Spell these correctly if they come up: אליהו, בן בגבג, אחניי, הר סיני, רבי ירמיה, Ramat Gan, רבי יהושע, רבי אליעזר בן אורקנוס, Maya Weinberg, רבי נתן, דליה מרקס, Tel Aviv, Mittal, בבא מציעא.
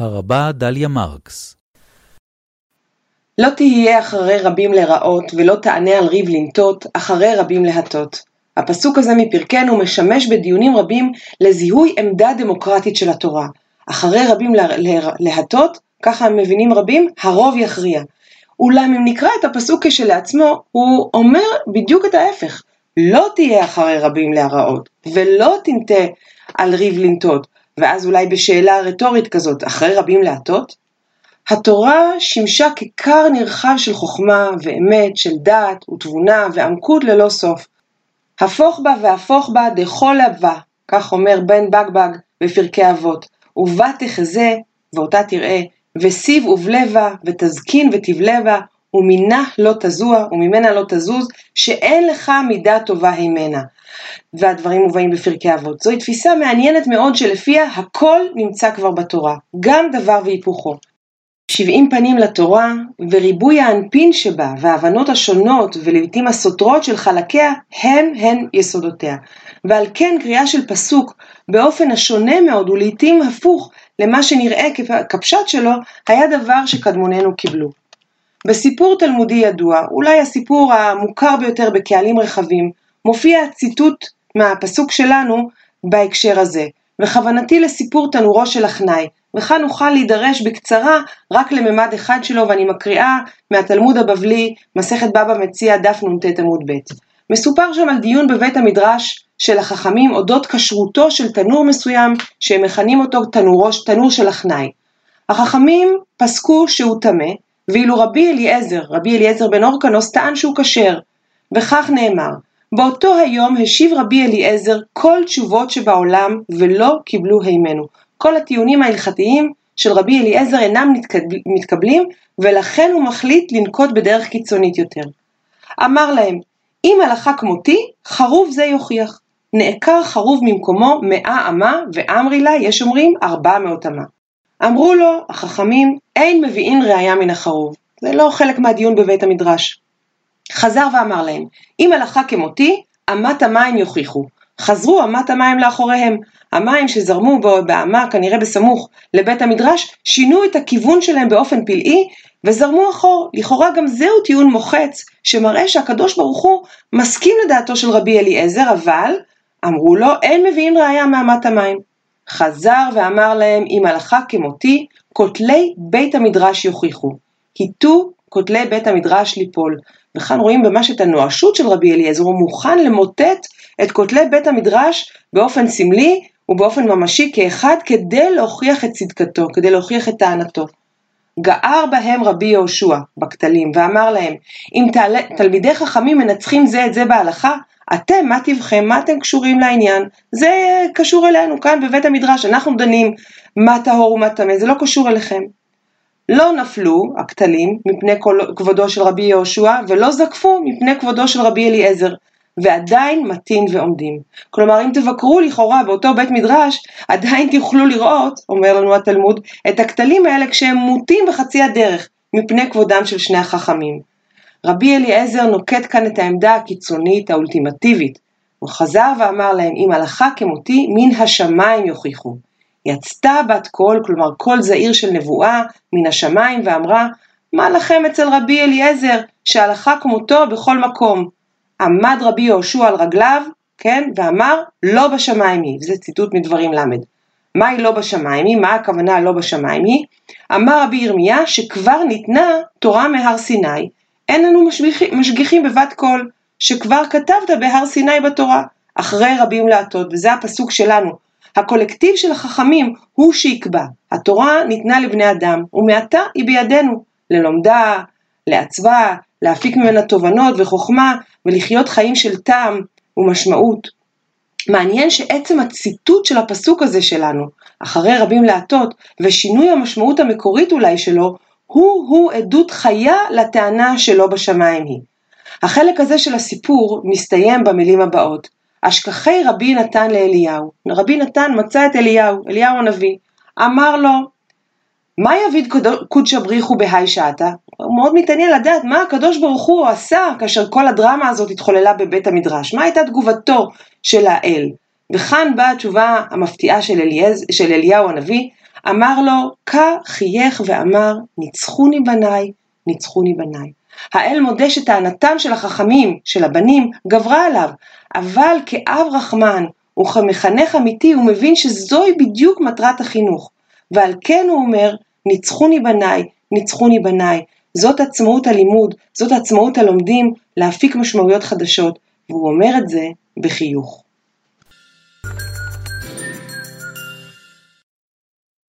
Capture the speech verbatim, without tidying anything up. הרבה דליה מרקס. לא תהיה אחרי רבים לראות ולא תענה על ריב לנטות, אחרי רבים להטות. הפסוק הזה מפרקנו משמש בדיונים רבים לזיהוי עמדה דמוקרטית של התורה. אחרי רבים להטות, ככה הם מבינים רבים, הרוב יכריע. אולם אם נקרא את הפסוק כשלעצמו, הוא אומר בדיוק את ההפך. לא תהיה אחרי רבים להראות, ולא תנתה על ריב לנטות. ואז אולי בשאלה רטורית כזאת, אחרי רבים להטות? התורה שימשה כקר נרחב של חוכמה ואמת, של דעת ותבונה ועמקות ללא סוף. הפוך בה והפוך בה דכל הבא, כך אומר בן בגבג בפרקי אבות, ובה תחזה ואותה תראה, וסיב ובלבה ותזקין ותבלבה, ומינה לא תזוע וממנה לא תזוז, שאין לך מידה טובה הימנה. והדברים מובאים בפרקי אבות. זוהי תפיסה מעניינת מאוד שלפיה הכל נמצא כבר בתורה, גם דבר והיפוכו. שבעים פנים לתורה וריבוי האנפין שבה וההבנות השונות ולעיתים הסותרות של חלקיה הן הן יסודותיה. ועל כן קריאה של פסוק באופן השונה מאוד ולעיתים הפוך למה שנראה כפשט שלו היה דבר שקדמוננו קיבלו. בסיפור תלמודי ידוע, אולי הסיפור המוכר ביותר בקהלים רחבים, מופיע ציטוט מהפסוק שלנו בהקשר הזה. וכוונתי לסיפור תנורו של אחניי, וכאן נוכל להידרש בקצרה רק לממד אחד שלו, ואני מקריאה מהתלמוד הבבלי, מסכת בבא מציעא דף נ"ט עמוד ב'. מסופר שם על דיון בבית המדרש של החכמים אודות כשרותו של תנור מסוים, שהם מכנים אותו תנור, תנור של אחניי. החכמים פסקו שהוא טמא, ואילו רבי אליעזר, רבי אליעזר בן אורקנוס טען שהוא כשר, וכך נאמר, באותו היום השיב רבי אליעזר כל תשובות שבעולם ולא קיבלו הימנו. כל הטיעונים ההלכתיים של רבי אליעזר אינם מתקבלים, ולכן הוא מחליט לנקוט בדרך קיצונית יותר. אמר להם, אם הלכה כמותי, חרוב זה יוכיח. נעקר חרוב ממקומו מאה אמה, ואמרי לה, יש אומרים, ארבע מאות אמה. אמרו לו, החכמים, אין מביאים ראיה מן החרוב. זה לא חלק מהדיון בבית המדרש. חזר ואמר להם, אם הלכה כמותי, אמת המים יוכיחו. חזרו אמת המים לאחוריהם. המים שזרמו באמה, כנראה בסמוך לבית המדרש, שינו את הכיוון שלהם באופן פלאי, וזרמו אחור. לכאורה גם זהו טיעון מוחץ, שמראה שהקדוש ברוך הוא מסכים לדעתו של רבי אליעזר, אבל, אמרו לו, אין מביאים ראיה מאמת המים. חזר ואמר להם, אם הלכה כמותי, כותלי בית המדרש יוכיחו. היטו כותלי בית המדרש ליפול. וכאן רואים ממש את הנואשות של רבי אליעזר, הוא מוכן למוטט את כותלי בית המדרש באופן סמלי ובאופן ממשי כאחד כדי להוכיח את צדקתו, כדי להוכיח את טענתו. גער בהם רבי יהושע בכתלים ואמר להם, אם תלמידי חכמים מנצחים זה את זה בהלכה, אתם מה תבחם, מה אתם קשורים לעניין? זה קשור אלינו כאן בבית המדרש, אנחנו דנים מה טהור ומה טמא, זה לא קשור אליכם. לא נפלו הכתלים מפני כבודו של רבי יהושע, ולא זקפו מפני כבודו של רבי אליעזר, ועדיין מתין ועומדים. כלומר, אם תבקרו לכאורה באותו בית מדרש, עדיין תוכלו לראות, אומר לנו התלמוד, את הכתלים האלה כשהם מוטים בחצי הדרך, מפני כבודם של שני החכמים. רבי אליעזר נוקט כאן את העמדה הקיצונית, האולטימטיבית. הוא חזר ואמר להם, אם הלכה כמותי, מן השמיים יוכיחו. יצתה בת קול, כלומר קול זעיר של נבואה, מן השמיים ואמרה, מה לכם אצל רבי אליעזר שהלכה כמותו בכל מקום? עמד רבי יהושע על רגליו, כן, ואמר, לא בשמיים היא, וזה ציטוט מדברים למד. מה היא לא בשמיים היא? מה הכוונה לא בשמיים היא? אמר רבי ירמיה שכבר ניתנה תורה מהר סיני, אין לנו משגיחים בבת קול, שכבר כתבת בהר סיני בתורה, אחרי רבים להטות, וזה הפסוק שלנו. הקולקטיב של החכמים הוא שיקבע, התורה ניתנה לבני אדם ומעתה היא בידינו, ללומדה, לעצבה, להפיק ממנה תובנות וחוכמה ולחיות חיים של טעם ומשמעות. מעניין שעצם הציטוט של הפסוק הזה שלנו, אחרי רבים להטות ושינוי המשמעות המקורית אולי שלו, הוא הוא עדות חיה לטענה שלא בשמיים היא. החלק הזה של הסיפור מסתיים במילים הבאות. השכחי רבי נתן לאליהו. רבי נתן מצא את אליהו, אליהו הנביא. אמר לו, מה יביד קודש הבריחו בהי שעתה? הוא מאוד מתעניין לדעת מה הקדוש ברוך הוא עשה כאשר כל הדרמה הזאת התחוללה בבית המדרש. מה הייתה תגובתו של האל? וכאן באה התשובה המפתיעה של, אליאז, של אליהו הנביא. אמר לו, כה חייך ואמר, ניצחוני בניי, ניצחוני בניי. האל מודה שטענתם של החכמים, של הבנים, גברה עליו, אבל כאב רחמן, וכמחנך אמיתי, הוא מבין שזוהי בדיוק מטרת החינוך. ועל כן הוא אומר, ניצחוני בניי, ניצחוני בניי. זאת עצמאות הלימוד, זאת עצמאות הלומדים, להפיק משמעויות חדשות, והוא אומר את זה בחיוך.